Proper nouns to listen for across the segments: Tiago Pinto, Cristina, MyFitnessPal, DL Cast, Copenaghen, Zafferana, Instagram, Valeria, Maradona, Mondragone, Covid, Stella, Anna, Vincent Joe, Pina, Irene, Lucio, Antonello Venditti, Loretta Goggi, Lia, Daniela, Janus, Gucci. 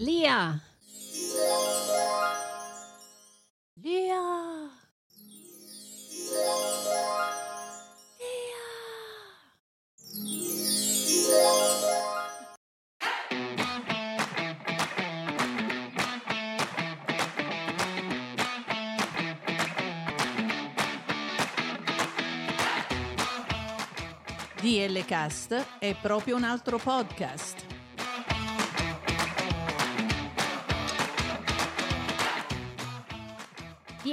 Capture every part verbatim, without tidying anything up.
Lia! Lia! D L Cast è proprio un altro podcast. D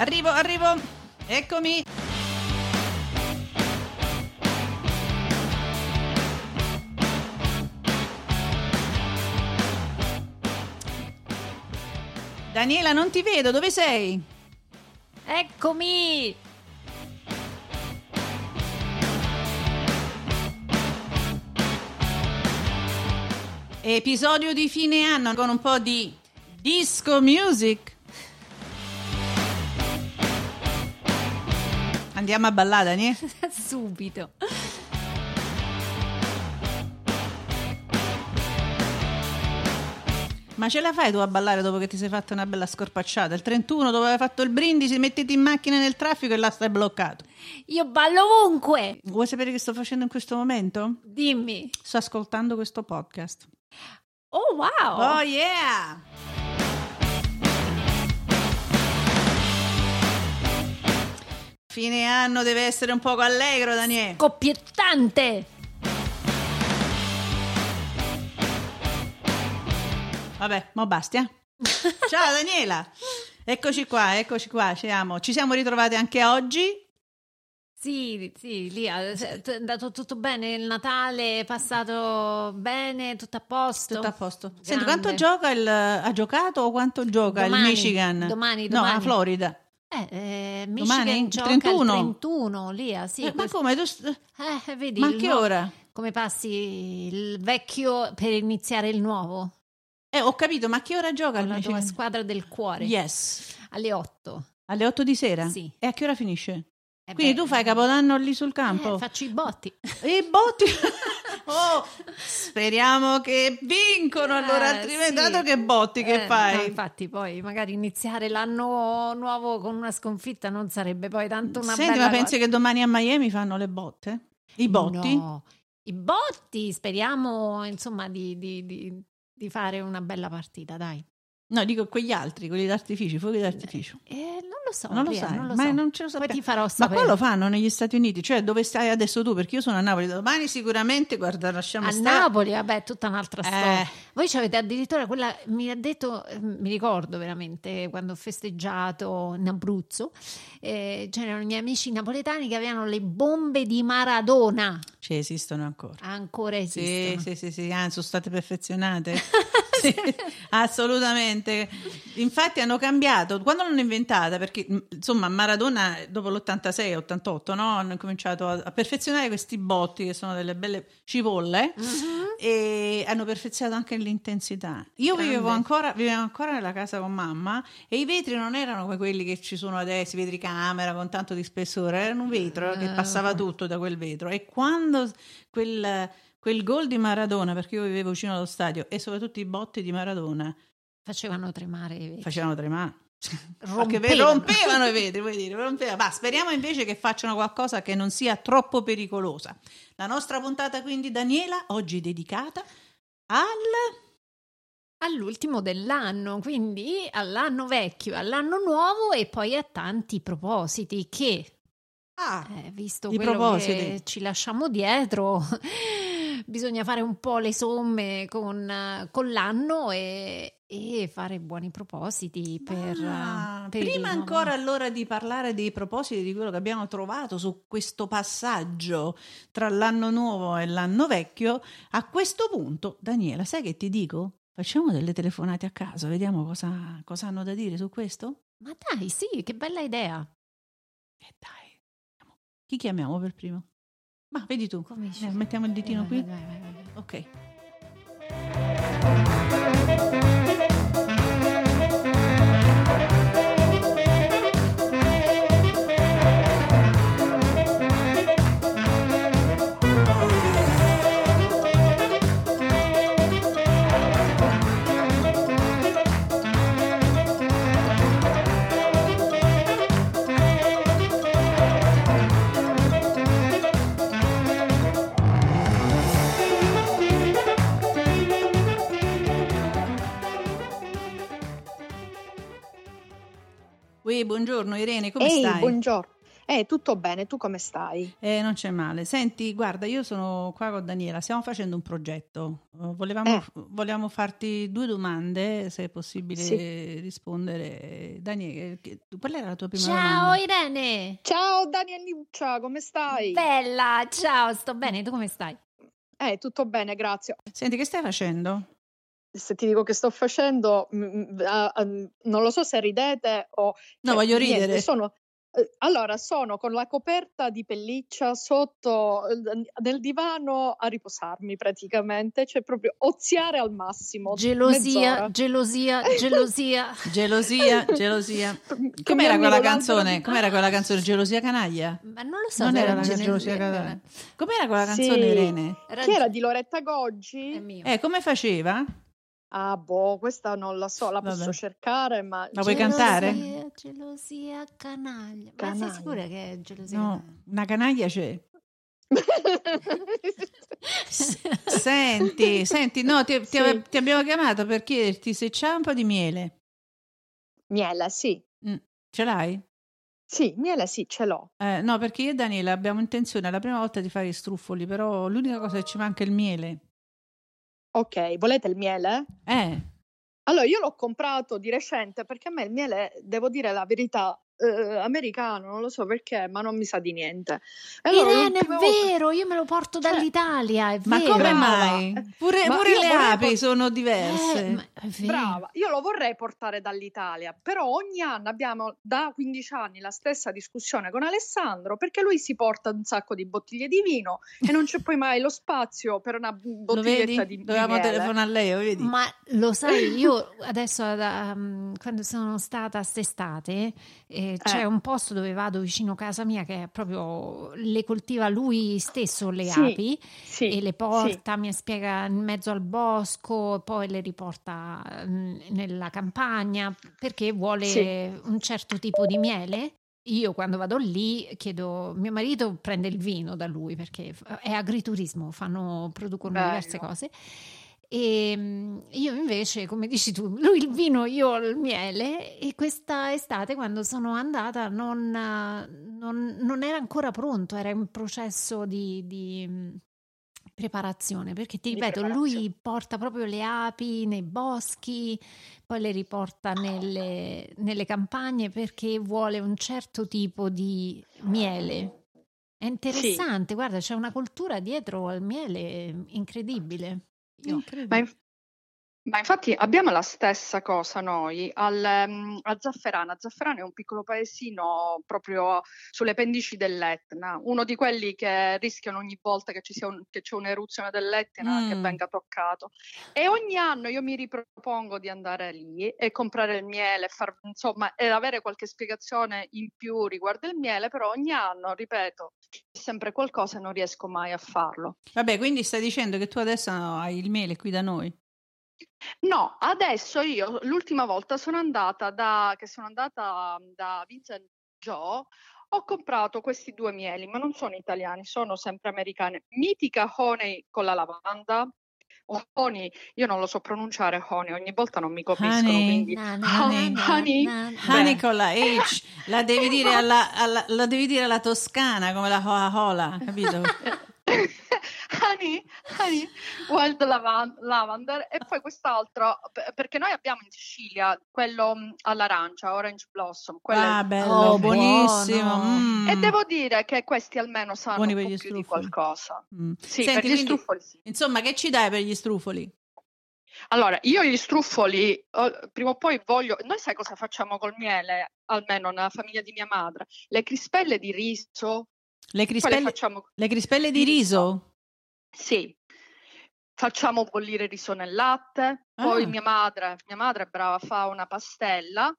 Arrivo, arrivo, eccomi. Daniela, non ti vedo, dove sei? Eccomi. Episodio di fine anno con un po' di disco music. Andiamo a ballare, Daniela? Subito. Ma ce la fai tu a ballare dopo che ti sei fatta una bella scorpacciata? Il trentuno, dove avevi fatto il brindisi, mettiti in macchina nel traffico e là stai bloccato. Io ballo ovunque! Vuoi sapere che sto facendo in questo momento? Dimmi. Sto ascoltando questo podcast. Oh, wow! Oh, yeah! Fine anno deve essere un poco allegro, Daniele. Scoppiettante. Vabbè, mo basta. Ciao Daniela. Eccoci qua, eccoci qua, ci siamo. Ci siamo ritrovate anche oggi. Sì, sì, lì è andato tutto bene, il Natale è passato bene, tutto a posto. Tutto a posto. Senti, quanto gioca il ha giocato o quanto gioca domani, il Michigan? Domani, domani. No, a Florida. Eh, eh, Michigan domani? Gioca il trentuno, Lia, sì, eh, ma questo... come? Eh, vedi, ma a che nuovo... ora? Come passi il vecchio per iniziare il nuovo? Eh, ho capito, ma a che ora gioca? Con la Michigan? Tua squadra del cuore. Yes. Alle otto. Alle otto di sera? Sì. E a che ora finisce? Eh Quindi beh, tu fai Capodanno lì sul campo? Eh, faccio i botti. I botti? Oh, speriamo che vincono, allora, eh, altrimenti sì. Dato che botti che eh, fai? No, infatti poi magari iniziare l'anno nuovo con una sconfitta non sarebbe poi tanto una Senti, bella Senti, ma pensi cosa. Che domani a Miami fanno le botte? I botti? No, i botti, speriamo insomma di, di, di, di fare una bella partita, dai. No, dico quegli altri, quelli d'artificio, fuochi d'artificio. Eh, non lo so, non lo sai, non lo ma so. Non ce lo sappiamo. Poi ti farò sapere. Ma poi lo fanno negli Stati Uniti, cioè dove stai adesso tu? Perché io sono a Napoli, domani sicuramente, guarda, lasciamo a stare. A Napoli, vabbè, è tutta un'altra eh. storia. Voi avete addirittura quella, mi ha detto, mi ricordo veramente, quando ho festeggiato in Abruzzo, eh, c'erano i miei amici napoletani che avevano le bombe di Maradona. Cioè, esistono ancora. Ancora esistono. Sì, sì, sì, sì. Ah, sono state perfezionate. Sì, assolutamente, infatti hanno cambiato quando l'hanno inventata, perché insomma Maradona dopo l'ottantasei ottantotto, no? Hanno cominciato a, a perfezionare questi botti che sono delle belle cipolle, mm-hmm. E hanno perfezionato anche l'intensità. Io vivevo ancora, vivevo ancora nella casa con mamma e i vetri non erano come quelli che ci sono adesso, i vetri camera con tanto di spessore, era un vetro che passava tutto da quel vetro, e quando quel Quel gol di Maradona, perché io vivevo vicino allo stadio, e soprattutto i botti di Maradona facevano tremare i vetri. Facevano tremare. Rompevano, rompevano i vetri, vuoi dire, rompevano. Ma speriamo invece che facciano qualcosa che non sia troppo pericolosa. La nostra puntata quindi, Daniela, oggi è dedicata al... all'ultimo dell'anno, quindi all'anno vecchio, all'anno nuovo e poi a tanti propositi che... Ah, eh, visto quello propositi. Che ci lasciamo dietro, bisogna fare un po' le somme con, con l'anno e, e fare buoni propositi per, ah, per prima ancora allora di parlare dei propositi, di quello che abbiamo trovato su questo passaggio tra l'anno nuovo e l'anno vecchio. A questo punto, Daniela, sai che ti dico? Facciamo delle telefonate a caso, vediamo cosa, cosa hanno da dire su questo? Ma dai, sì, che bella idea! E eh dai, chi chiamiamo per primo? Ma vedi tu, eh, mettiamo il ditino qui. Vai, vai, vai, vai. Ok. Buongiorno Irene, come Ehi, stai? Buongiorno. Eh, tutto bene, tu come stai? Eh, non c'è male. Senti, guarda, io sono qua con Daniela, stiamo facendo un progetto. Volevamo, eh. volevamo farti due domande, se è possibile sì. rispondere. Daniela, qual era la tua prima ciao, domanda? Ciao Irene! Ciao Daniela, come stai? Bella, ciao, sto bene, tu come stai? Eh, tutto bene, grazie. Senti, che stai facendo? Se ti dico che sto facendo, non lo so se ridete o... No, eh, voglio ridere. Niente, sono, allora, sono con la coperta di pelliccia sotto nel divano a riposarmi praticamente, cioè proprio oziare al massimo. Gelosia, gelosia, gelosia, gelosia, gelosia. Com'era quella canzone? Com'era quella canzone? Gelosia canaglia? Ma non lo so. Non era la gelosia canaglia. Com'era quella canzone, Irene? Che era di Loretta Goggi? Eh, come faceva? Ah boh, questa non la so, la Vabbè. posso cercare, ma... La vuoi gelosia, cantare? Gelosia canaglia. canaglia. Ma sei sicura che è gelosia? No, canaglia? Una canaglia c'è. Senti, senti, no, ti, ti, sì. ave, ti abbiamo chiamato per chiederti se c'è un po' di miele. Miele, sì. Mm, ce l'hai? Sì, miele sì, ce l'ho. Eh, no, perché io e Daniela abbiamo intenzione la prima volta di fare i struffoli, però l'unica cosa che ci manca è il miele. Ok, volete il miele? Eh. Allora, io l'ho comprato di recente perché a me il miele, devo dire la verità, eh, americano, non lo so perché, ma non mi sa di niente. Allora, Irene, è vero, volta... io me lo porto cioè, dall'Italia, è ma vero. Ma come mai? Pure, ma pure le api port- sono diverse. Eh, ma Brava, io lo vorrei portare dall'Italia, però ogni anno abbiamo da quindici anni la stessa discussione con Alessandro, perché lui si porta un sacco di bottiglie di vino e non c'è poi mai lo spazio per una bottiglietta di, di miele. Dovevamo telefonare a lei, lo vedi? Ma lo sai, io adesso um, quando sono stata a quest'estate eh, c'è eh. un posto dove vado vicino casa mia che è proprio le coltiva lui stesso le sì, api sì, e le porta, sì. mi spiega, in mezzo al bosco, poi le riporta nella campagna perché vuole sì. un certo tipo di miele. Io quando vado lì chiedo, mio marito prende il vino da lui perché è agriturismo, fanno, producono Bello. diverse cose e io invece, come dici tu, lui il vino, io il miele. E questa estate quando sono andata non, non, non era ancora pronto, era in processo di, di preparazione, perché ti ripeto lui porta proprio le api nei boschi, poi le riporta nelle, nelle campagne perché vuole un certo tipo di miele. È interessante, sì. guarda, c'è una cultura dietro al miele incredibile, incredibile. Ma, inf- ma infatti abbiamo la stessa cosa noi al, um, a Zafferana. Zafferana è un piccolo paesino proprio sulle pendici dell'Etna, uno di quelli che rischiano ogni volta che, ci sia un, che c'è un'eruzione dell'Etna mm. che venga toccato, e ogni anno io mi ripropongo di andare lì e comprare il miele, far, insomma, e avere qualche spiegazione in più riguardo il miele, però ogni anno, ripeto, c'è sempre qualcosa e non riesco mai a farlo. Vabbè, quindi stai dicendo che tu adesso hai il miele qui da noi? No, adesso io l'ultima volta sono andata da che sono andata da Vincent Joe, ho comprato questi due mieli, ma non sono italiani, sono sempre americani. Mitica Honey con la lavanda, Honey, io non lo so pronunciare Honey, ogni volta non mi capiscono, honey, quindi na, na, honey, na, na, honey. Na, na. Honey con la H, la devi dire alla, alla, la devi dire alla toscana come la Coca-Cola, capito? Honey, honey, wild lav- lavender. E poi quest'altro, perché noi abbiamo in Sicilia quello all'arancia, orange blossom, quello ah, bello, oh, buonissimo. Mm. E devo dire che questi almeno sanno buoni per un po' più di qualcosa. Mm. Sì, senti, per gli quindi, struffoli sì. Insomma, che ci dai per gli strufoli? Allora, io gli struffoli oh, prima o poi voglio. Noi sai cosa facciamo col miele? Almeno nella famiglia di mia madre, le crispelle di riso. Le crispelle, le, facciamo... le crispelle di riso? Sì, facciamo bollire riso nel latte, ah. poi mia madre, mia madre è brava, fa una pastella,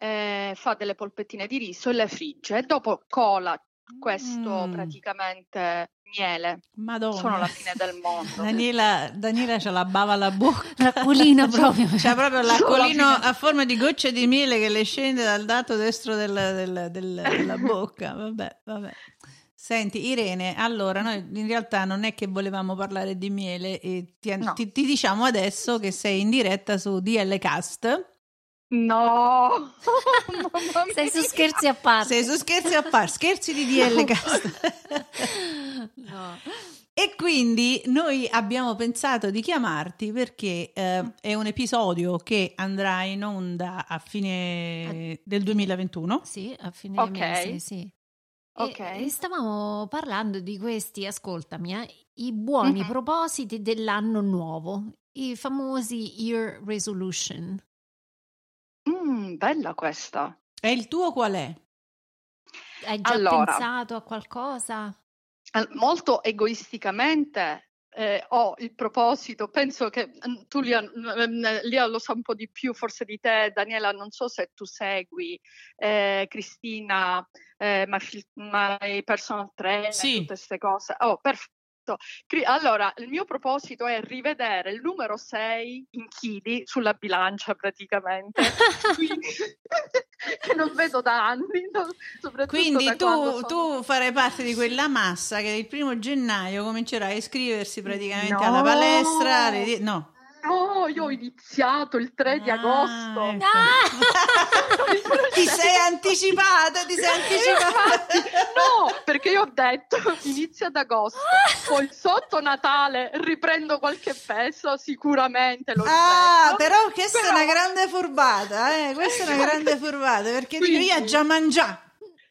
eh, fa delle polpettine di riso e le frigge, e dopo cola questo mm. praticamente miele. Madonna. Sono la fine del mondo. Daniela, Daniela c'ha la bava alla bocca, l'acquolino proprio. C'ha proprio l'acquolino a forma di gocce di miele che le scende dal lato destro del, del, del, della bocca. Vabbè, vabbè. Senti Irene, allora noi in realtà non è che volevamo parlare di miele e ti, no. ti, ti diciamo adesso che sei in diretta su D L Cast. No! Sei su scherzi a parte. Sei su scherzi a parte, scherzi di D L Cast. No. E quindi noi abbiamo pensato di chiamarti perché eh, è un episodio che andrà in onda a fine del duemilaventuno. Sì, a fine okay. mese, sì. Okay. E stavamo parlando di questi, ascoltami, eh, i buoni mm-hmm. propositi dell'anno nuovo, i famosi year resolution. Mm, bella questa. E il tuo qual è? Hai già allora, pensato a qualcosa? Molto egoisticamente eh, ho il proposito, penso che tu Lia, Lia lo sa un po' di più forse di te, Daniela, non so se tu segui eh, Cristina, eh, my, my personal trainer, sì. tutte queste cose. Oh, perfetto. Allora, il mio proposito è rivedere il numero sei in chili sulla bilancia praticamente, quindi, che non vedo da anni. No, quindi da tu, sono... tu farai parte di quella massa che il primo gennaio comincerà a iscriversi praticamente no. alla palestra. Alle... No. No, io ho iniziato il tre ah, di agosto. Ecco. No. Ti sei anticipata, ti sei anticipata. No, perché io ho detto inizio ad agosto, poi sotto Natale riprendo qualche peso, sicuramente lo riprendo. Ah, però questa però... è una grande furbata, eh? Questa è una grande furbata, perché quindi... io già mangiato.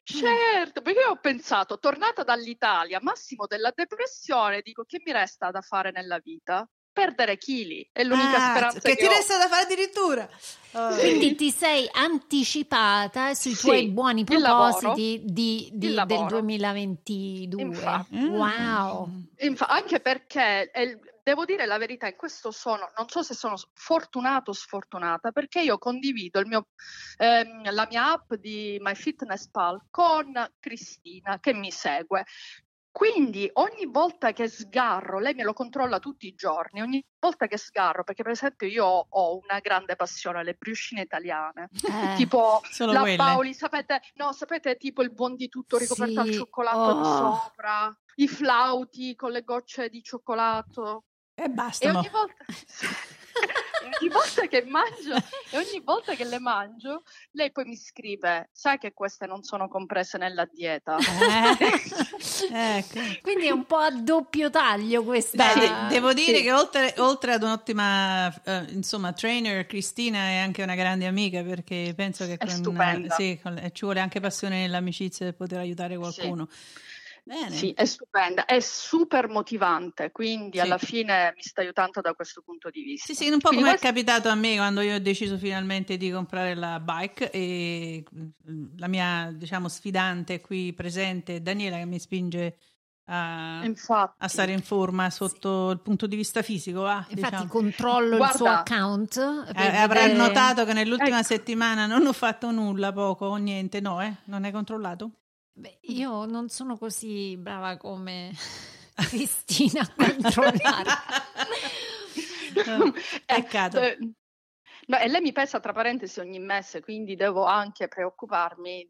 Certo, perché io ho pensato, tornata dall'Italia, massimo della depressione, dico che mi resta da fare nella vita? Perdere chili è l'unica ah, speranza che, che ti ho. Resta da fare addirittura uh. Quindi ti sei anticipata sui sì, tuoi buoni propositi di, di, del duemilaventidue. Infatti. Wow. Inf- anche perché eh, devo dire la verità, in questo sono non so se sono fortunato o sfortunata, perché io condivido il mio, ehm, la mia app di MyFitnessPal con Cristina che mi segue. Quindi ogni volta che sgarro, lei me lo controlla tutti i giorni, ogni volta che sgarro, perché per esempio io ho una grande passione alle briochine italiane, eh, tipo la quelle. Paoli, sapete, no, sapete tipo il buon di tutto ricoperto sì. al cioccolato oh. di sopra, i flauti con le gocce di cioccolato. E basta. E ogni volta... ogni volta che mangio e ogni volta che le mangio lei poi mi scrive sai che queste non sono comprese nella dieta eh, ecco. Quindi è un po' a doppio taglio questa. Beh, de- devo dire sì. che oltre, oltre ad un'ottima eh, insomma trainer, Cristina è anche una grande amica, perché penso che con, stupenda. Sì, con, ci vuole anche passione nell'amicizia per poter aiutare qualcuno sì. Bene. Sì, è stupenda, è super motivante, quindi sì. alla fine mi sta aiutando da questo punto di vista. Sì, sì, un po' quindi come questo... è capitato a me quando io ho deciso finalmente di comprare la bike e la mia, diciamo, sfidante qui presente, Daniela, che mi spinge a, a stare in forma sotto sì. il punto di vista fisico. Ah, infatti diciamo. Controllo guarda, il suo account. Eh, vedere... Avrà notato che nell'ultima ecco. settimana non ho fatto nulla, poco o niente, no? Eh? Non hai controllato? Beh, io non sono così brava come Cristina a controllare. Peccato. No, e lei mi pesa tra parentesi ogni mese, quindi devo anche preoccuparmi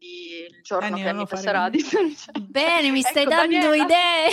del giorno Daniela, che mi passerà di... Bene, mi stai ecco, dando Daniela. Idee.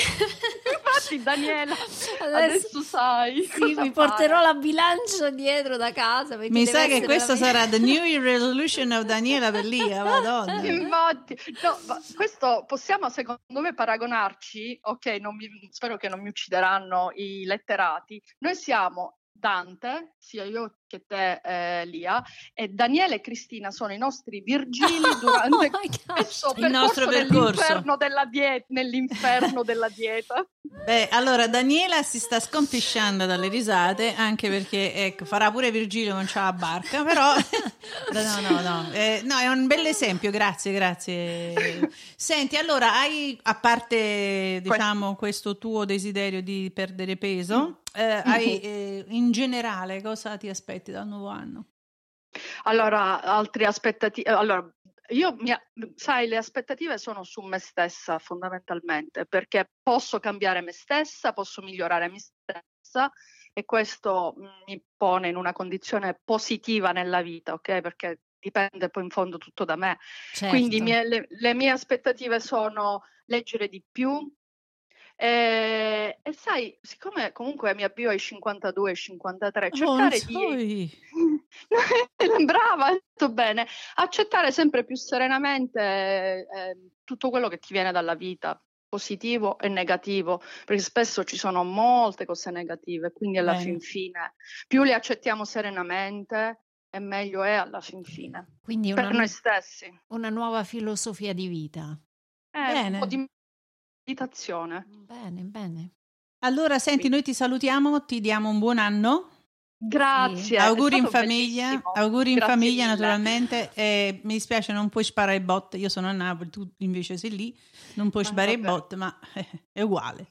Infatti, Daniela, adesso, adesso sai. Sì, mi porterò la bilancia dietro da casa. Mi sa che questa sarà the new year resolution of Daniela per Lia, madonna. Infatti, no, questo possiamo secondo me paragonarci. Ok, non mi, spero che non mi uccideranno i letterati. Noi siamo Dante, sia io che te, eh, Lia, e Daniele e Cristina sono i nostri Virgili durante oh questo il nostro percorso nell'inferno della, dieta, nell'inferno della dieta. Beh, allora Daniela si sta scompisciando dalle risate, anche perché ecco, farà pure Virgilio, non c'ha la barca, però no, no, no, eh, no, è un bel esempio, grazie, grazie. Senti, allora hai, a parte diciamo questo tuo desiderio di perdere peso, eh, hai, eh, in generale cosa ti aspetti dal nuovo anno? Allora, altre aspettative, allora io mi, sai, le aspettative sono su me stessa fondamentalmente, perché posso cambiare me stessa, posso migliorare me stessa e questo mi pone in una condizione positiva nella vita, ok? Perché dipende poi in fondo tutto da me. Certo. Quindi mie, le, le mie aspettative sono leggere di più. E, e sai, siccome comunque mi avvio ai cinquantadue cinquantatré, cercare oh, di brava, tutto bene, accettare sempre più serenamente eh, tutto quello che ti viene dalla vita, positivo e negativo, perché spesso ci sono molte cose negative, quindi alla bene. fin fine più le accettiamo serenamente e meglio è alla fin fine, quindi per una, noi stessi, una nuova filosofia di vita, eh, bene. Un po' di bene, bene. Allora senti, sì, noi ti salutiamo, ti diamo un buon anno. Grazie. Auguri in famiglia, bellissimo. Auguri in grazie famiglia mille. Naturalmente, eh, mi dispiace non puoi sparare i bot, io sono a Napoli, tu invece sei lì, non puoi sparare i bot, ma eh, è uguale.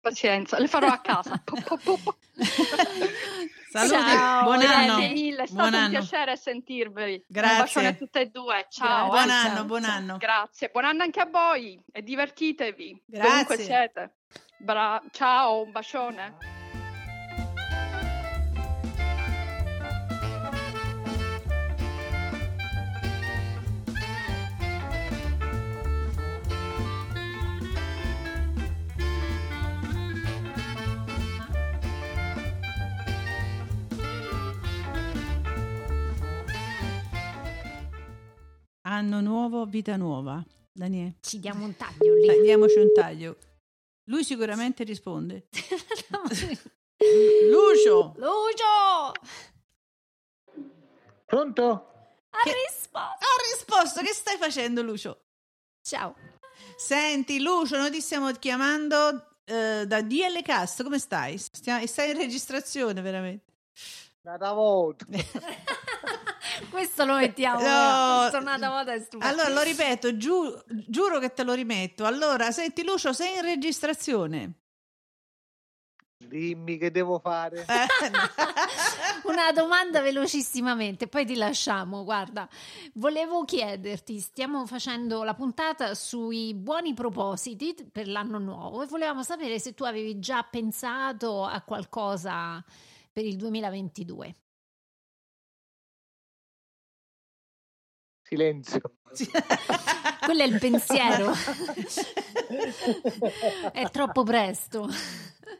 Pazienza, le farò a casa. po, po, po. Saluti, ciao, buon anno. Mille. È stato buon un anno. Piacere sentirvi. Grazie. Un bacione a tutte e due. Ciao. Buon eh, anno, ciao. Buon anno. Grazie. Buon anno anche a voi e divertitevi. Grazie. Comunque siete. Bra- ciao, un bacione. Anno nuovo, vita nuova. Daniele, ci diamo un taglio lì. Dai, diamoci un taglio. Lui sicuramente risponde. No. Lucio! Lucio! Pronto? Ha che... risposto. Ha risposto. Che stai facendo, Lucio? Ciao. Senti, Lucio, noi ti stiamo chiamando eh, da D L Cast. Come stai? Stia... Stai in registrazione, veramente. Da volta. Questo lo mettiamo, no, allora lo ripeto, giu, giuro che te lo rimetto. Allora senti Lucio, sei in registrazione, dimmi che devo fare. Una domanda velocissimamente poi ti lasciamo. Guarda, volevo chiederti, stiamo facendo la puntata sui buoni propositi per l'anno nuovo e volevamo sapere se tu avevi già pensato a qualcosa per il duemilaventidue. Silenzio. Quello è il pensiero. È troppo presto.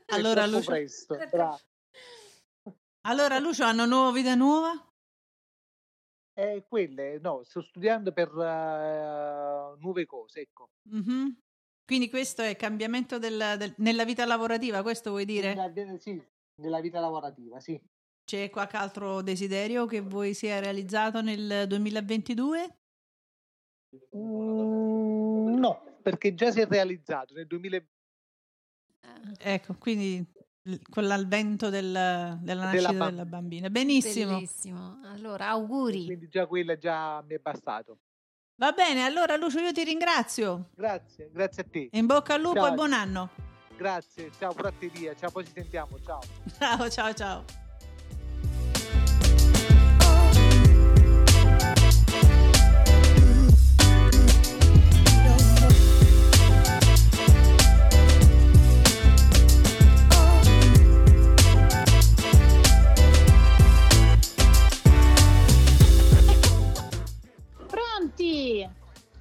È allora, troppo Lucio... presto. Bravo. Allora Lucio, hanno nuova vita nuova? Eh, quelle, no, sto studiando per uh, nuove cose, ecco. Mm-hmm. Quindi questo è cambiamento del, del, nella vita lavorativa, questo vuoi dire? Nella, sì, nella vita lavorativa, sì. C'è qualche altro desiderio che voi sia realizzato nel duemilaventidue? Mm, no, perché già si è realizzato nel duemilaventi. Ecco, quindi con l'avvento del, della nascita della, bamb- della bambina. Benissimo. Bellissimo. Allora, auguri. Quindi già quella già mi è bastato. Va bene, allora Lucio io ti ringrazio. Grazie, grazie a te. In bocca al lupo, ciao. E buon anno. Grazie, ciao, prateria, ciao, poi ci sentiamo, ciao. Ciao, ciao, ciao.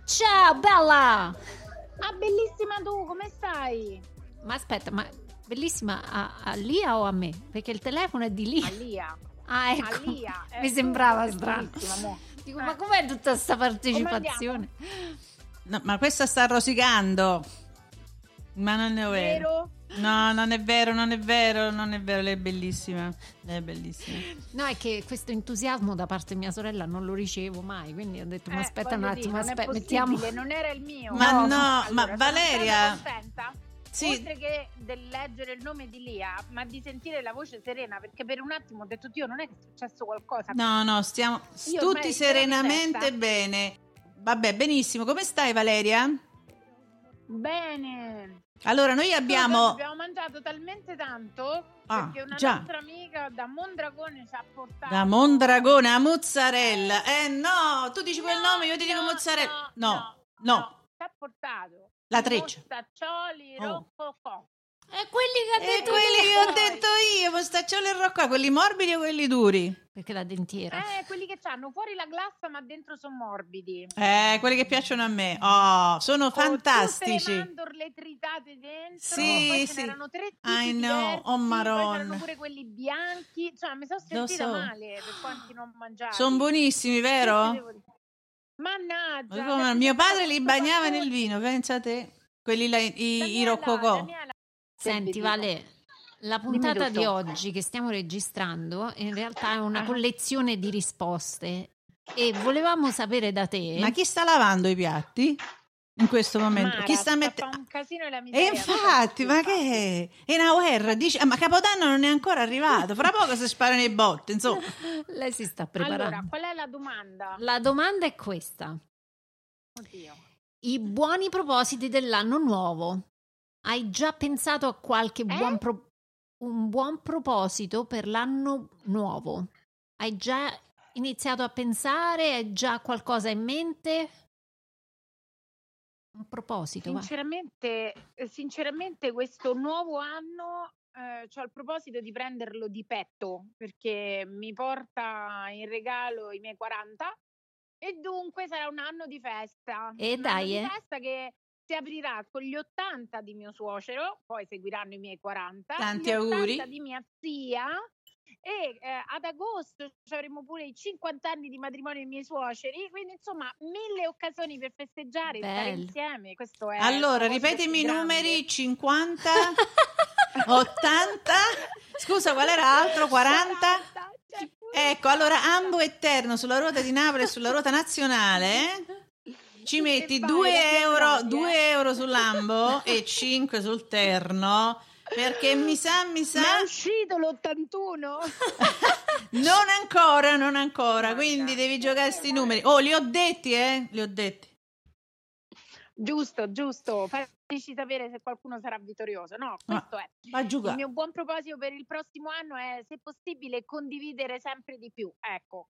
Ciao bella! Ah, bellissima tu, come stai? Ma aspetta, ma bellissima, a, a Lia o a me? Perché il telefono è di Lia. A Lia. Ah, ecco. A Lia. Mi sembrava strano. Dico, eh. ma com'è tutta questa partecipazione? No, ma questa sta rosicando. Ma non è vero. No, non è vero, non è vero, non è vero, lei è bellissima, lei è bellissima. No, è che questo entusiasmo da parte di mia sorella non lo ricevo mai, quindi ho detto eh, ma aspetta un attimo, dire, aspetta, non mettiamo. Non era il mio. Ma no, no allora, ma Valeria. Contenta, sì. Oltre che del leggere il nome di Lia, ma di sentire la voce serena, perché per un attimo ho detto Dio, non è che è successo qualcosa. No, no, stiamo Io tutti serenamente bene. Vabbè, benissimo. Come stai, Valeria? Bene. Allora noi abbiamo abbiamo mangiato talmente tanto ah, perché una già. nostra amica da Mondragone ci ha portato da Mondragone a mozzarella. Eh no, tu dici no, quel nome, io ti no, dico mozzarella. No, no, no. no. Ci ha portato la treccia. Mostaccioli, rococò. E quelli che ha detto e quelli che ho detto io, mostaccioli e rococò, quelli morbidi o quelli duri? Perché la dentiera. Eh, quelli che hanno fuori la glassa ma dentro sono morbidi. Eh, quelli che piacciono a me. Oh, sono oh, fantastici. Tutte le mandorle tritate dentro. Sì, poi sì. ce n'erano tre tipi I know. diversi. Oh, maron. Poi c'erano pure quelli bianchi. Cioè, mi sono sentita so. male per quanti non mangiati. Sono buonissimi, vero? Mannaggia. Come, mio padre li bagnava nel vino, pensa te. Quelli là, i, Daniela, i rococò. Daniela. Senti, Vale, la puntata di oggi che stiamo registrando in realtà è una collezione di risposte e volevamo sapere da te... Ma chi sta lavando i piatti in questo momento? Mara, chi sta mettendo... un casino e la miseria. E infatti, ma che è? È una guerra, dice... ah, ma Capodanno non è ancora arrivato, fra poco si sparano i botti, insomma. Lei si sta preparando. Allora, qual è la domanda? La domanda è questa. Oddio. I buoni propositi dell'anno nuovo. Hai già pensato a qualche eh? buon pro- un buon proposito per l'anno nuovo? Hai già iniziato a pensare? Hai già qualcosa in mente? Un proposito? Sinceramente, sinceramente questo nuovo anno eh, ho il proposito di prenderlo di petto, perché mi porta in regalo i miei quaranta e dunque sarà un anno di festa. E un dai, anno eh. di festa che... si aprirà con gli ottanta di mio suocero, poi seguiranno i miei quaranta, tanti gli auguri ottanta di mia zia e eh, ad agosto avremo pure i cinquanta anni di matrimonio dei miei suoceri, quindi insomma mille occasioni per festeggiare e stare insieme. Questo è allora ripetimi i numeri: cinquanta ottanta scusa qual era altro? quaranta Ecco, allora ambo eterno sulla ruota di Napoli e sulla ruota nazionale. Ci metti due euro, due euro sull'ambo e cinque sul terno, perché mi sa, mi sa... Ma è uscito l'ottantuno? Non ancora, non ancora, no, quindi no. devi giocare eh, sti numeri. Oh, li ho detti, eh? Li ho detti. Giusto, giusto. Fateci sapere se qualcuno sarà vittorioso. No, questo ah, è. Il mio buon proposito per il prossimo anno è, se possibile, condividere sempre di più. Ecco.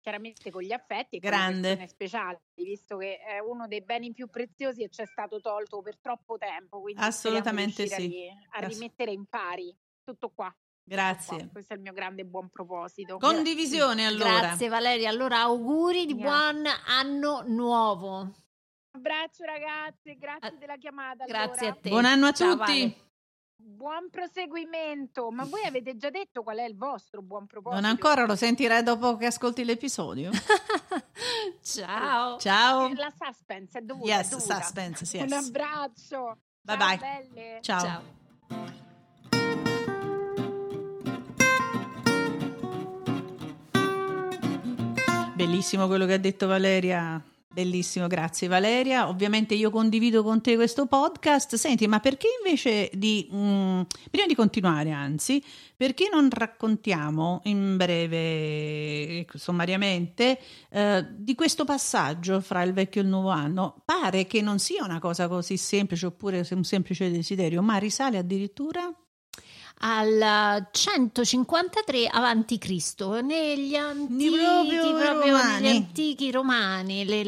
Chiaramente con gli affetti e grande con le persone speciali, visto che è uno dei beni più preziosi e ci è stato tolto per troppo tempo, quindi assolutamente sì, a rimettere in pari tutto qua. Grazie, tutto qua. Questo è il mio grande buon proposito. Condivisione allora. Grazie Valeria, allora auguri di yeah. buon anno nuovo. Abbraccio ragazze, grazie a- della chiamata. Grazie allora. a te. Buon anno a Ciao, tutti. Vale. Buon proseguimento, ma voi avete già detto qual è il vostro buon proposito? Non ancora, lo sentirai dopo che ascolti l'episodio. Ciao. Ciao. La suspense è dovuta. Yes, dovuta. Suspense, yes. Un abbraccio. Bye Ciao, bye. Belle. Ciao. Ciao. Bellissimo quello che ha detto Valeria. Bellissimo, grazie Valeria. Ovviamente io condivido con te questo podcast. Senti, ma perché invece di mh, prima di continuare, anzi, perché non raccontiamo in breve, sommariamente, eh, di questo passaggio fra il vecchio e il nuovo anno? Pare che non sia una cosa così semplice, oppure un semplice desiderio, ma risale addirittura al centocinquantatré avanti Cristo, negli antichi proprio, proprio romani. Negli antichi romani, le,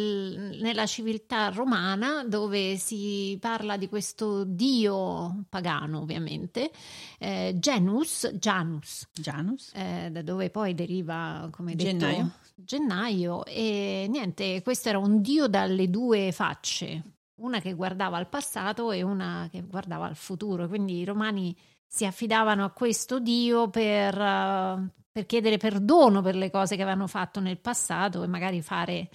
nella civiltà romana, dove si parla di questo dio pagano, ovviamente eh, Janus, Janus, Janus. Eh, da dove poi deriva, come Gennaio. detto, Gennaio. E niente, questo era un dio dalle due facce. una che guardava al passato e una che guardava al futuro. Quindi i romani si affidavano a questo dio per, uh, per chiedere perdono per le cose che avevano fatto nel passato e magari fare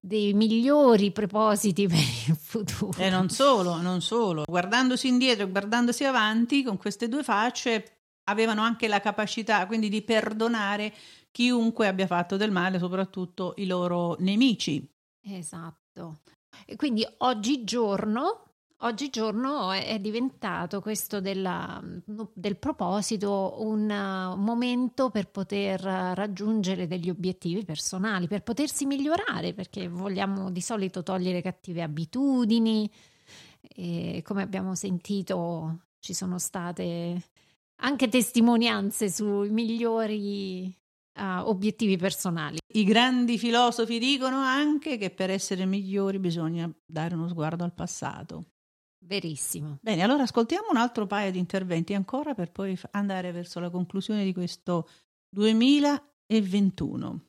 dei migliori propositi per il futuro. E non solo, non solo. Guardandosi indietro e guardandosi avanti, con queste due facce avevano anche la capacità quindi di perdonare chiunque abbia fatto del male, soprattutto i loro nemici. Esatto. E quindi oggigiorno, oggigiorno è diventato questo della, del proposito un momento per poter raggiungere degli obiettivi personali, per potersi migliorare, perché vogliamo di solito togliere cattive abitudini e, come abbiamo sentito, ci sono state anche testimonianze sui migliori uh, obiettivi personali. I grandi filosofi dicono anche che per essere migliori bisogna dare uno sguardo al passato. Verissimo. Bene, allora ascoltiamo un altro paio di interventi ancora per poi andare verso la conclusione di questo duemilaventuno.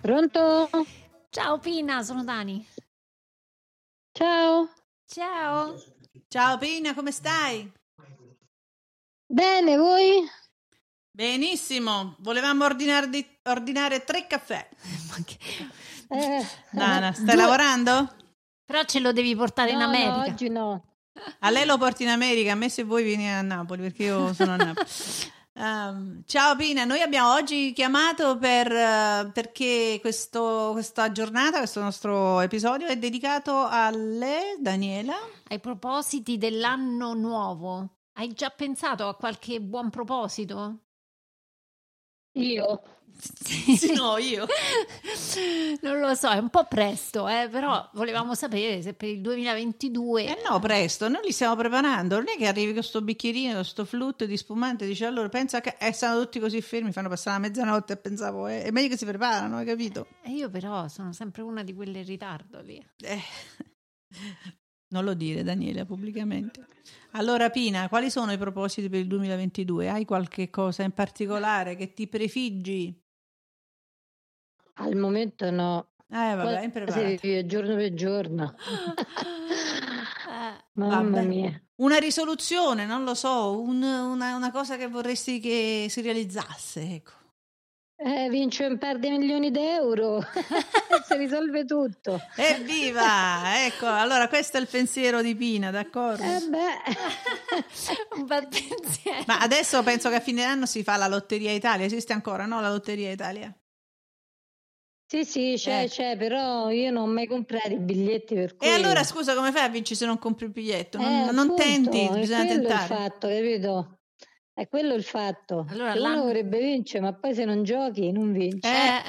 Pronto? Ciao Pina, sono Dani. Ciao. Ciao. Ciao Pina, come stai? Bene, voi? Benissimo. Volevamo ordinardi, ordinare tre caffè. eh, Dana, stai due... lavorando? Però ce lo devi portare no, in America. No, oggi no. A lei lo porti in America, a me se vuoi vieni a Napoli, perché io sono a Napoli. Um, ciao Pina, noi abbiamo oggi chiamato per, uh, perché questo, questa giornata, questo nostro episodio è dedicato alle Daniela. Ai propositi dell'anno nuovo. Hai già pensato a qualche buon proposito? Io? Sì, no, io. Non lo so, è un po' presto, eh, però volevamo sapere se per il duemilaventidue... Eh no, presto, noi li stiamo preparando, non è che arrivi con questo bicchierino, questo flutto di spumante e dici allora pensa che eh, stanno tutti così fermi, fanno passare la mezzanotte e pensavo eh, è meglio che si preparano, hai capito? Eh, io però sono sempre una di quelle in ritardo lì. Eh. Non lo dire Daniela pubblicamente. Allora Pina, quali sono i propositi per il duemilaventidue? Hai qualche cosa in particolare che ti prefiggi? Al momento no. Eh vabbè, impreparata. Sì, giorno per giorno. Mamma vabbè. Mia. Una risoluzione, non lo so, un, una, una cosa che vorresti che si realizzasse, ecco. Eh, vince e perde milioni di euro si risolve tutto. Evviva, ecco, allora questo è il pensiero di Pina, d'accordo? Eh beh. Un bel pensiero. Ma adesso penso che a fine anno si fa la Lotteria Italia, esiste ancora, no? La Lotteria Italia? Sì, sì, c'è, eh. c'è, però io non ho mai comprato i biglietti per cui... E allora scusa, come fai a vincere se non compri il biglietto? Non, eh, non appunto, tenti, bisogna tentare. È fatto, capito? È quello il fatto. Allora, uno vorrebbe vincere, ma poi se non giochi non vince. Eh,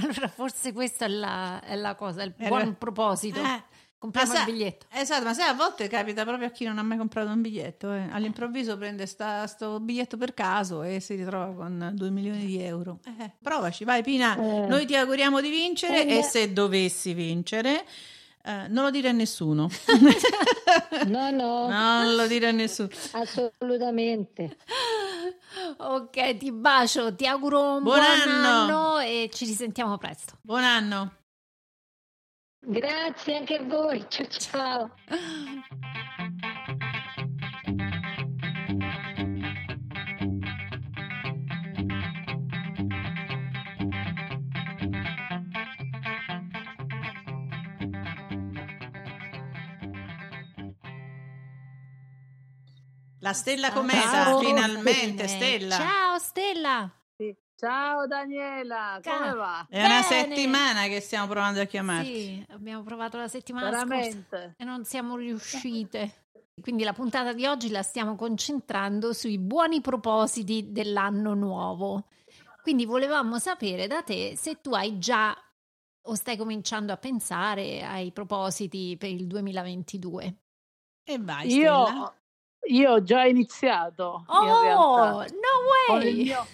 allora forse questa è la, è la cosa, il buon allora, proposito. Eh, Compriamo sa, il biglietto. Esatto, ma sai, a volte capita proprio a chi non ha mai comprato un biglietto. Eh. All'improvviso prende sta, sto biglietto per caso e si ritrova con due milioni di euro. Eh, provaci, vai Pina, eh. Noi ti auguriamo di vincere eh, e se dovessi vincere... Uh, non lo dire a nessuno. No, no. Non lo dire a nessuno. Assolutamente. Ok, ti bacio, ti auguro un buon, buon anno. anno e ci risentiamo presto. Buon anno. Grazie anche a voi. Ciao, ciao. La Stella Cometa, ciao, finalmente Stella. Ciao Stella. Sì. Ciao Daniela, ciao. Come va? È bene. Una settimana che stiamo provando a chiamarti. Sì, abbiamo provato la settimana veramente. Scorsa e non siamo riuscite. Quindi la puntata di oggi la stiamo concentrando sui buoni propositi dell'anno nuovo. Quindi volevamo sapere da te se tu hai già o stai cominciando a pensare ai propositi per il duemilaventidue. E vai Stella. Io... Io ho già iniziato. Oh, in no way! Col mio,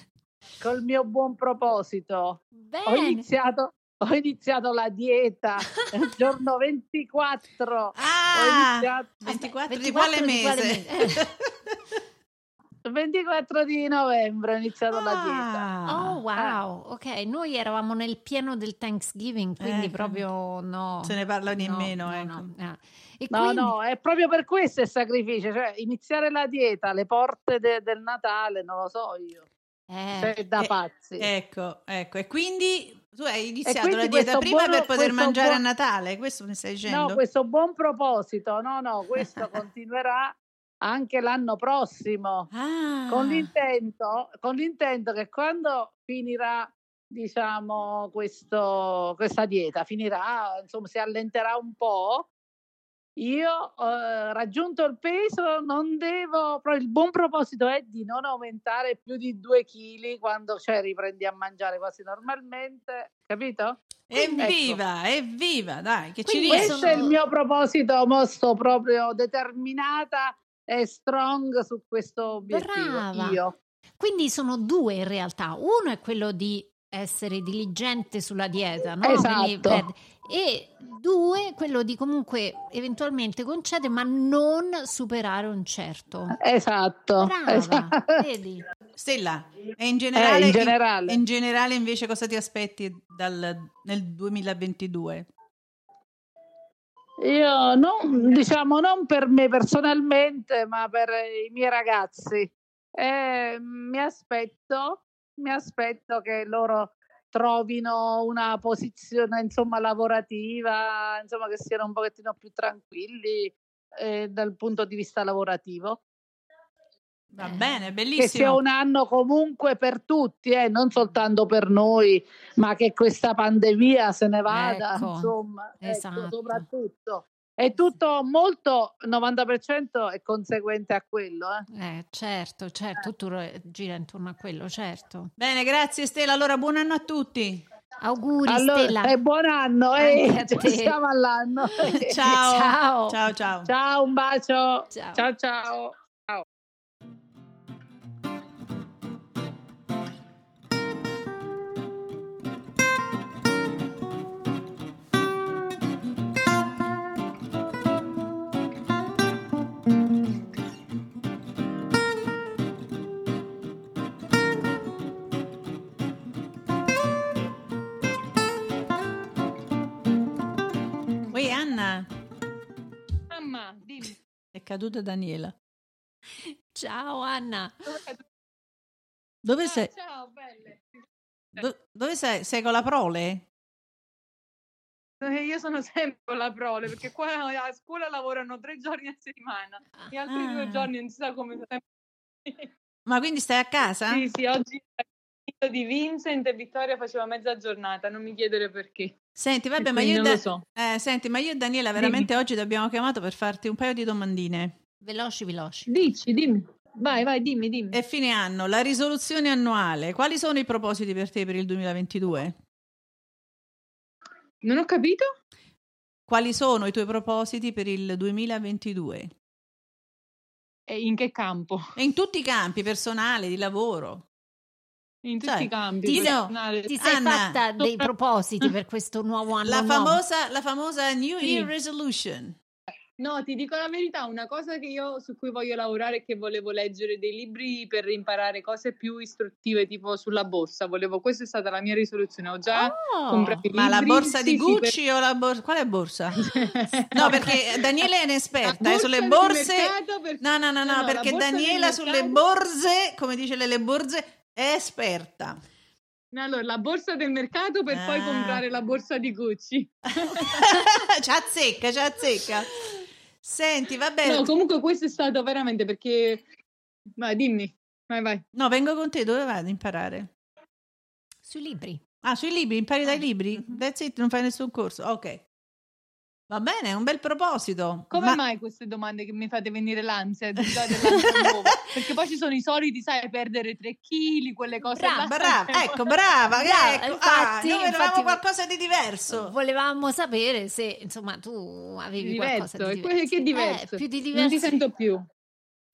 col mio buon proposito. Bene. Ho iniziato ho iniziato la dieta il giorno ventiquattro. Ah, ho iniziato... ventiquattro, ventiquattro di quale mese? ventiquattro di novembre ho iniziato ah, la dieta. Oh wow, ah. ok, noi eravamo nel pieno del Thanksgiving, quindi eh, proprio no. Se ne parla nemmeno, no, ecco. No, no. E no, quindi... no, è proprio per questo il sacrificio, cioè iniziare la dieta alle porte de- del Natale, non lo so io. Eh, cioè, da pazzi. Eh, ecco, ecco, e quindi tu hai iniziato la dieta prima buono, per poter mangiare buon... a Natale, questo mi stai dicendo? No, questo buon proposito, no, no, questo continuerà anche l'anno prossimo, ah. con l'intento, con l'intento che quando finirà, diciamo, questo, questa dieta, finirà, insomma, si allenterà un po', io eh, raggiunto il peso, non devo, però il buon proposito è di non aumentare più di due chili quando, cioè, riprendi a mangiare quasi normalmente, capito? Evviva, ecco. Evviva, dai, che quindi ci riesco. Questo è il mio proposito, mosso proprio determinata e strong su questo obiettivo. Brava. Io. Quindi sono due in realtà, uno è quello di essere diligente sulla dieta, no? Esatto. Quindi, beh, e due, quello di comunque eventualmente concedere ma non superare un certo. Esatto. Brava, esatto. Vedi? Stella, e in generale, eh, in generale. In, in generale invece cosa ti aspetti dal, nel duemilaventidue? Io non, diciamo, non per me personalmente, ma per i miei ragazzi. Eh, mi aspetto Mi aspetto che loro trovino una posizione, insomma, lavorativa, insomma, che siano un pochettino più tranquilli eh, dal punto di vista lavorativo. Va bene, bellissimo. Che sia un anno comunque per tutti, eh, non soltanto per noi, ma che questa pandemia se ne vada, ecco, insomma, esatto. Ecco, soprattutto. È tutto molto, il novanta per cento è conseguente a quello. Eh, eh certo, certo, tutto gira intorno a quello, certo. Bene, grazie Stella, allora buon anno a tutti. Auguri allora, Stella. E buon anno, eh, ci siamo all'anno. Ciao. Ciao. Ciao, ciao. Ciao, un bacio. Ciao, ciao. Ciao. Anna, mamma, dimmi. È caduta Daniela. Ciao Anna. Dove ah, sei? Ciao belle. Do- dove sei? Sei con la prole? Io sono sempre con la prole perché qua a scuola lavorano tre giorni a settimana e altri ah. due giorni non si sa come. Ma quindi stai a casa? Sì, sì, oggi di Vincent e Vittoria faceva mezza giornata, non mi chiedere perché. Senti, vabbè, ma io, da- so. eh, senti, ma io e Daniela veramente dimmi. Oggi ti abbiamo chiamato per farti un paio di domandine. Veloci, veloci. Dici, dimmi. Vai, vai, dimmi, dimmi. È fine anno, la risoluzione annuale. Quali sono i propositi per te per il duemilaventidue? Non ho capito. Quali sono i tuoi propositi per il duemilaventidue? E in che campo? E in tutti i campi, personale, di lavoro. In tutti cioè, i campi ti, no, ti sei Anna, fatta dei propositi per questo nuovo anno? La famosa, la famosa New sì. Year Resolution. No, ti dico la verità, una cosa che io su cui voglio lavorare è che volevo leggere dei libri per imparare cose più istruttive, tipo sulla borsa. Volevo, questa è stata la mia risoluzione. Ho già oh, comprato i libri. Ma la borsa di sì, Gucci sì, per... o la borsa? Quale borsa? No, perché Daniela è un'esperta eh, sulle borse. Per... No, no, no, no, no, no perché Daniela sulle borse, come dice le, le borse. È esperta. Allora, la borsa del mercato per ah. poi comprare la borsa di Gucci. Ci azzecca, ci azzecca. Senti, va bene. No, comunque questo è stato veramente perché... Ma dimmi, vai, vai. No, vengo con te, dove vado a imparare? Sui libri. Ah, sui libri, impari ah. dai libri? That's it, non fai nessun corso, ok. Va bene, è un bel proposito. Come ma... mai queste domande che mi fate venire l'ansia? Perché poi ci sono i soliti, sai, perdere tre chili, quelle cose. Brava, brava. Ecco, brava. brava ecco. Infatti, ah, noi volevamo qualcosa di diverso. Volevamo sapere se, insomma, tu avevi diverso, qualcosa di diverso. Che diverso. Eh, più di diverso. Non ti sento più.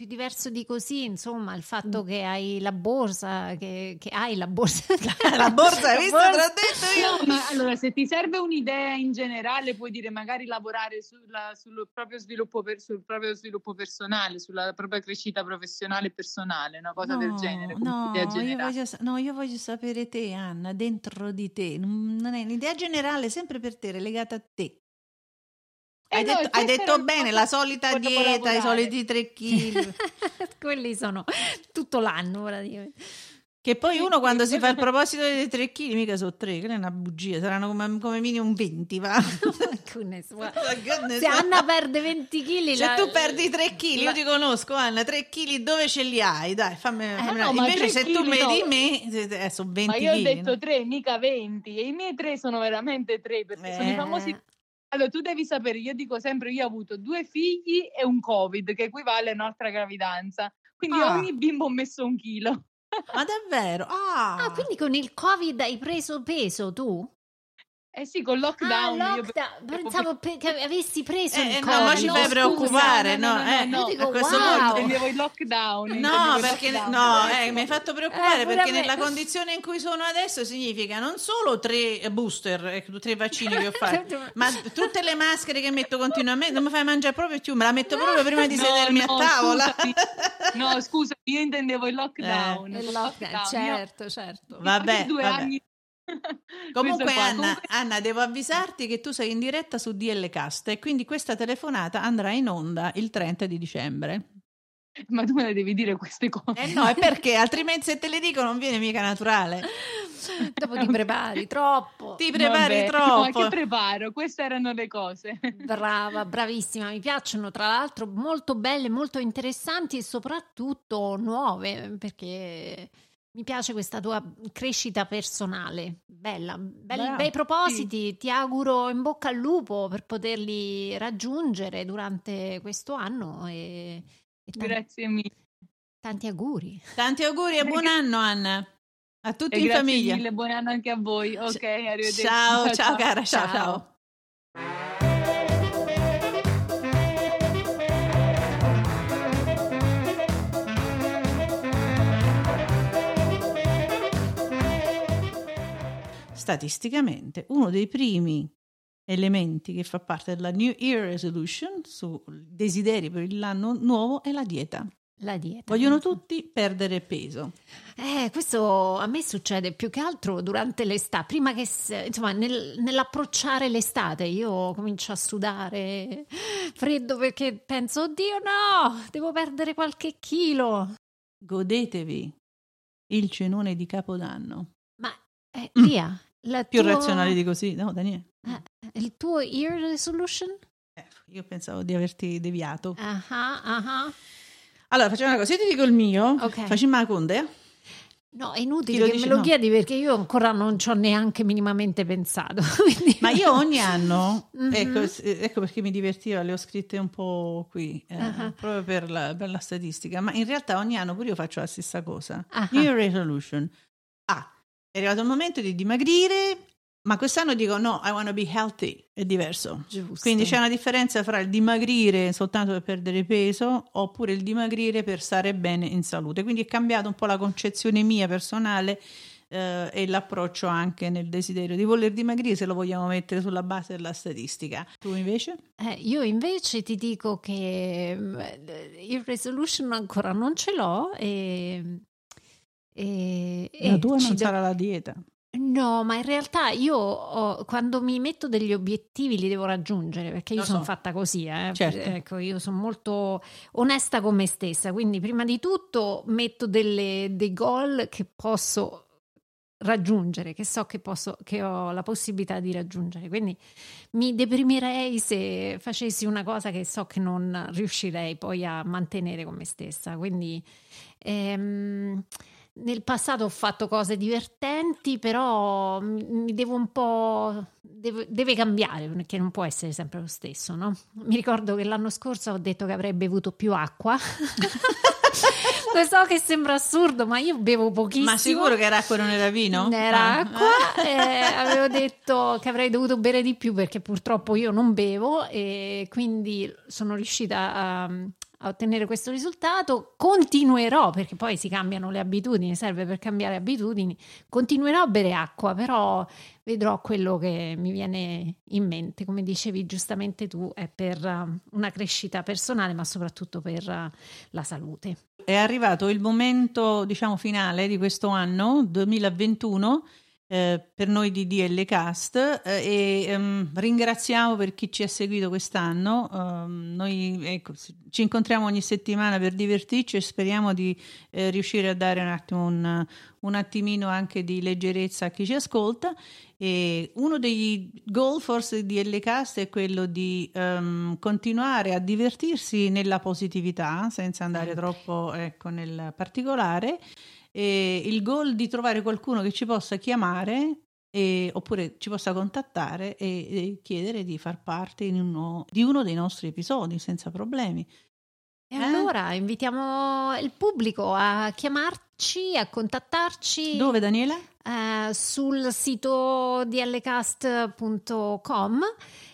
Più diverso di così, insomma, il fatto che hai la borsa, che, che hai la borsa. La borsa, hai visto? Te l'ho detto io. No, ma allora, se ti serve un'idea in generale, puoi dire magari lavorare sulla, sul, proprio sviluppo per, sul proprio sviluppo personale, sulla propria crescita professionale e personale, una cosa no, del genere. No io, voglio, no, io voglio sapere te, Anna, dentro di te. Non è un'idea generale, sempre per te, legata a te. Eh hai no, detto, hai detto bene, la solita dieta, i soliti tre chili. Quelli sono tutto l'anno praticamente. Che poi uno quando si fa il proposito dei tre chili, mica sono tre, che è una bugia, saranno come, come minimo venti, va? Oh, goodness, wow. Oh, goodness, se wow. Anna perde venti chili... Se la... tu perdi tre chili, la... io ti conosco, Anna, tre chili dove ce li hai? Dai, fammi... Eh, fammi no, invece se tu vedi no. me, eh, sono venti chili. Ma io ho detto tre, no? Mica venti, e i miei tre sono veramente tre, perché eh. sono i famosi... Allora, tu devi sapere, io dico sempre, io ho avuto due figli e un Covid, che equivale a un'altra gravidanza. Quindi ah. ogni bimbo ho messo un chilo. Ma davvero? Ah. ah, quindi con il Covid hai preso peso tu? Eh sì, con lockdown. Ah, lockdown. Io... Pensavo pe- che avessi preso eh, il Covid. No, ma ci fai no, preoccupare, no? no, no, eh, no, no. Dico, a questo wow. punto... il lockdown. No, il perché lockdown. no, eh, mi hai fatto preoccupare eh, perché nella me... condizione in cui sono adesso significa non solo tre booster, tre vaccini che ho fatto, ma tutte le maschere che metto continuamente, non mi fai mangiare proprio più, me la metto proprio prima di no, sedermi no, a tavola. Scusami. No, scusa, io intendevo il lockdown. Eh, il lockdown, certo, certo. Vabbè, due vabbè. anni. Comunque Anna, Comunque Anna devo avvisarti che tu sei in diretta su D L Cast e quindi questa telefonata andrà in onda il trenta di dicembre. Ma tu me le devi dire queste cose? Eh no, è perché altrimenti se te le dico non viene mica naturale. Dopo ti prepari troppo. Ti prepari Vabbè, troppo. Ma che preparo? Queste erano le cose. Brava, bravissima. Mi piacciono tra l'altro, molto belle, molto interessanti e soprattutto nuove, perché... Mi piace questa tua crescita personale, bella, belli, bei propositi, sì. Ti auguro in bocca al lupo per poterli raggiungere durante questo anno. E, e tanti, grazie mille. Tanti auguri. Tanti auguri e buon anno Anna, a tutti e in grazie famiglia. Grazie mille, buon anno anche a voi. Ok, arrivederci. Ciao, ciao, ciao cara, ciao, ciao. ciao. Statisticamente uno dei primi elementi che fa parte della New Year Resolution su desideri per l'anno nuovo è la dieta. La dieta. Vogliono penso. tutti perdere peso. Eh, questo a me succede più che altro durante l'estate, prima che insomma nel, nell'approcciare l'estate io comincio a sudare freddo perché penso oddio no, devo perdere qualche chilo. Godetevi il cenone di Capodanno. Ma eh, Lia La più tua... razionale di così, no Daniele? Ah, il tuo year resolution? Eh, io pensavo di averti deviato. Aha, uh-huh, uh-huh. Allora facciamo una cosa, io ti dico il mio, okay. Facciamo la conda. No, è inutile che me lo no. chiedi perché io ancora non ci ho neanche minimamente pensato. Quindi... Ma io ogni anno, mm-hmm. ecco, ecco perché mi divertiva, le ho scritte un po' qui, eh, uh-huh. proprio per la, per la statistica, ma in realtà ogni anno pure io faccio la stessa cosa. Uh-huh. New resolution. Ah. È arrivato il momento di dimagrire, ma quest'anno dico no, I want to be healthy, è diverso. Giusto. Quindi c'è una differenza fra il dimagrire soltanto per perdere peso oppure il dimagrire per stare bene in salute. Quindi è cambiata un po' la concezione mia personale eh, e l'approccio anche nel desiderio di voler dimagrire, se lo vogliamo mettere sulla base della statistica. Tu invece? Eh, io invece ti dico che il resolution ancora non ce l'ho e... E, la tua non sarà do... la dieta? No, ma in realtà io ho, quando mi metto degli obiettivi li devo raggiungere perché io sono so. fatta così, eh. Certo. Ecco, io sono molto onesta con me stessa, quindi prima di tutto metto delle, dei goal che posso raggiungere, che so che posso, che ho la possibilità di raggiungere, quindi mi deprimerei se facessi una cosa che so che non riuscirei poi a mantenere con me stessa, quindi ehm, nel passato ho fatto cose divertenti, però mi devo un po'... Devo, deve cambiare, perché non può essere sempre lo stesso, no? Mi ricordo che l'anno scorso ho detto che avrei bevuto più acqua. Lo so che sembra assurdo, ma io bevo pochissimo. Ma sicuro che era acqua, non era vino? Era acqua. Eh, avevo detto che avrei dovuto bere di più, perché purtroppo io non bevo, e quindi sono riuscita a... a ottenere questo risultato, continuerò, perché poi si cambiano le abitudini, serve per cambiare abitudini, continuerò a bere acqua, però vedrò quello che mi viene in mente. Come dicevi giustamente tu, è per una crescita personale, ma soprattutto per la salute. È arrivato il momento, diciamo, finale di questo anno duemilaventuno Eh, per noi di D L Cast, eh, e ehm, ringraziamo per chi ci ha seguito quest'anno. Um, noi ecco, ci incontriamo ogni settimana per divertirci e speriamo di eh, riuscire a dare un attimo un, un attimino anche di leggerezza a chi ci ascolta. E uno degli goal forse di D L Cast è quello di um, continuare a divertirsi nella positività senza andare troppo ecco, nel particolare. E il goal di trovare qualcuno che ci possa chiamare e, oppure ci possa contattare e, e chiedere di far parte in uno, di uno dei nostri episodi senza problemi. E eh? allora invitiamo il pubblico a chiamarci, a contattarci. Dove, Daniela? Eh, sul sito d l cast punto com,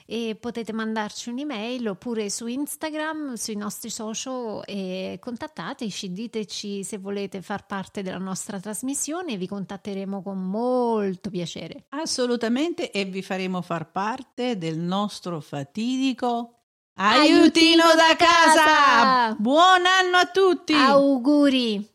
e potete mandarci un'email oppure su Instagram, sui nostri social, e contattateci, diteci se volete far parte della nostra trasmissione, vi contatteremo con molto piacere. Assolutamente, e vi faremo far parte del nostro fatidico aiutino, aiutino da, da casa. casa! Buon anno a tutti! Auguri!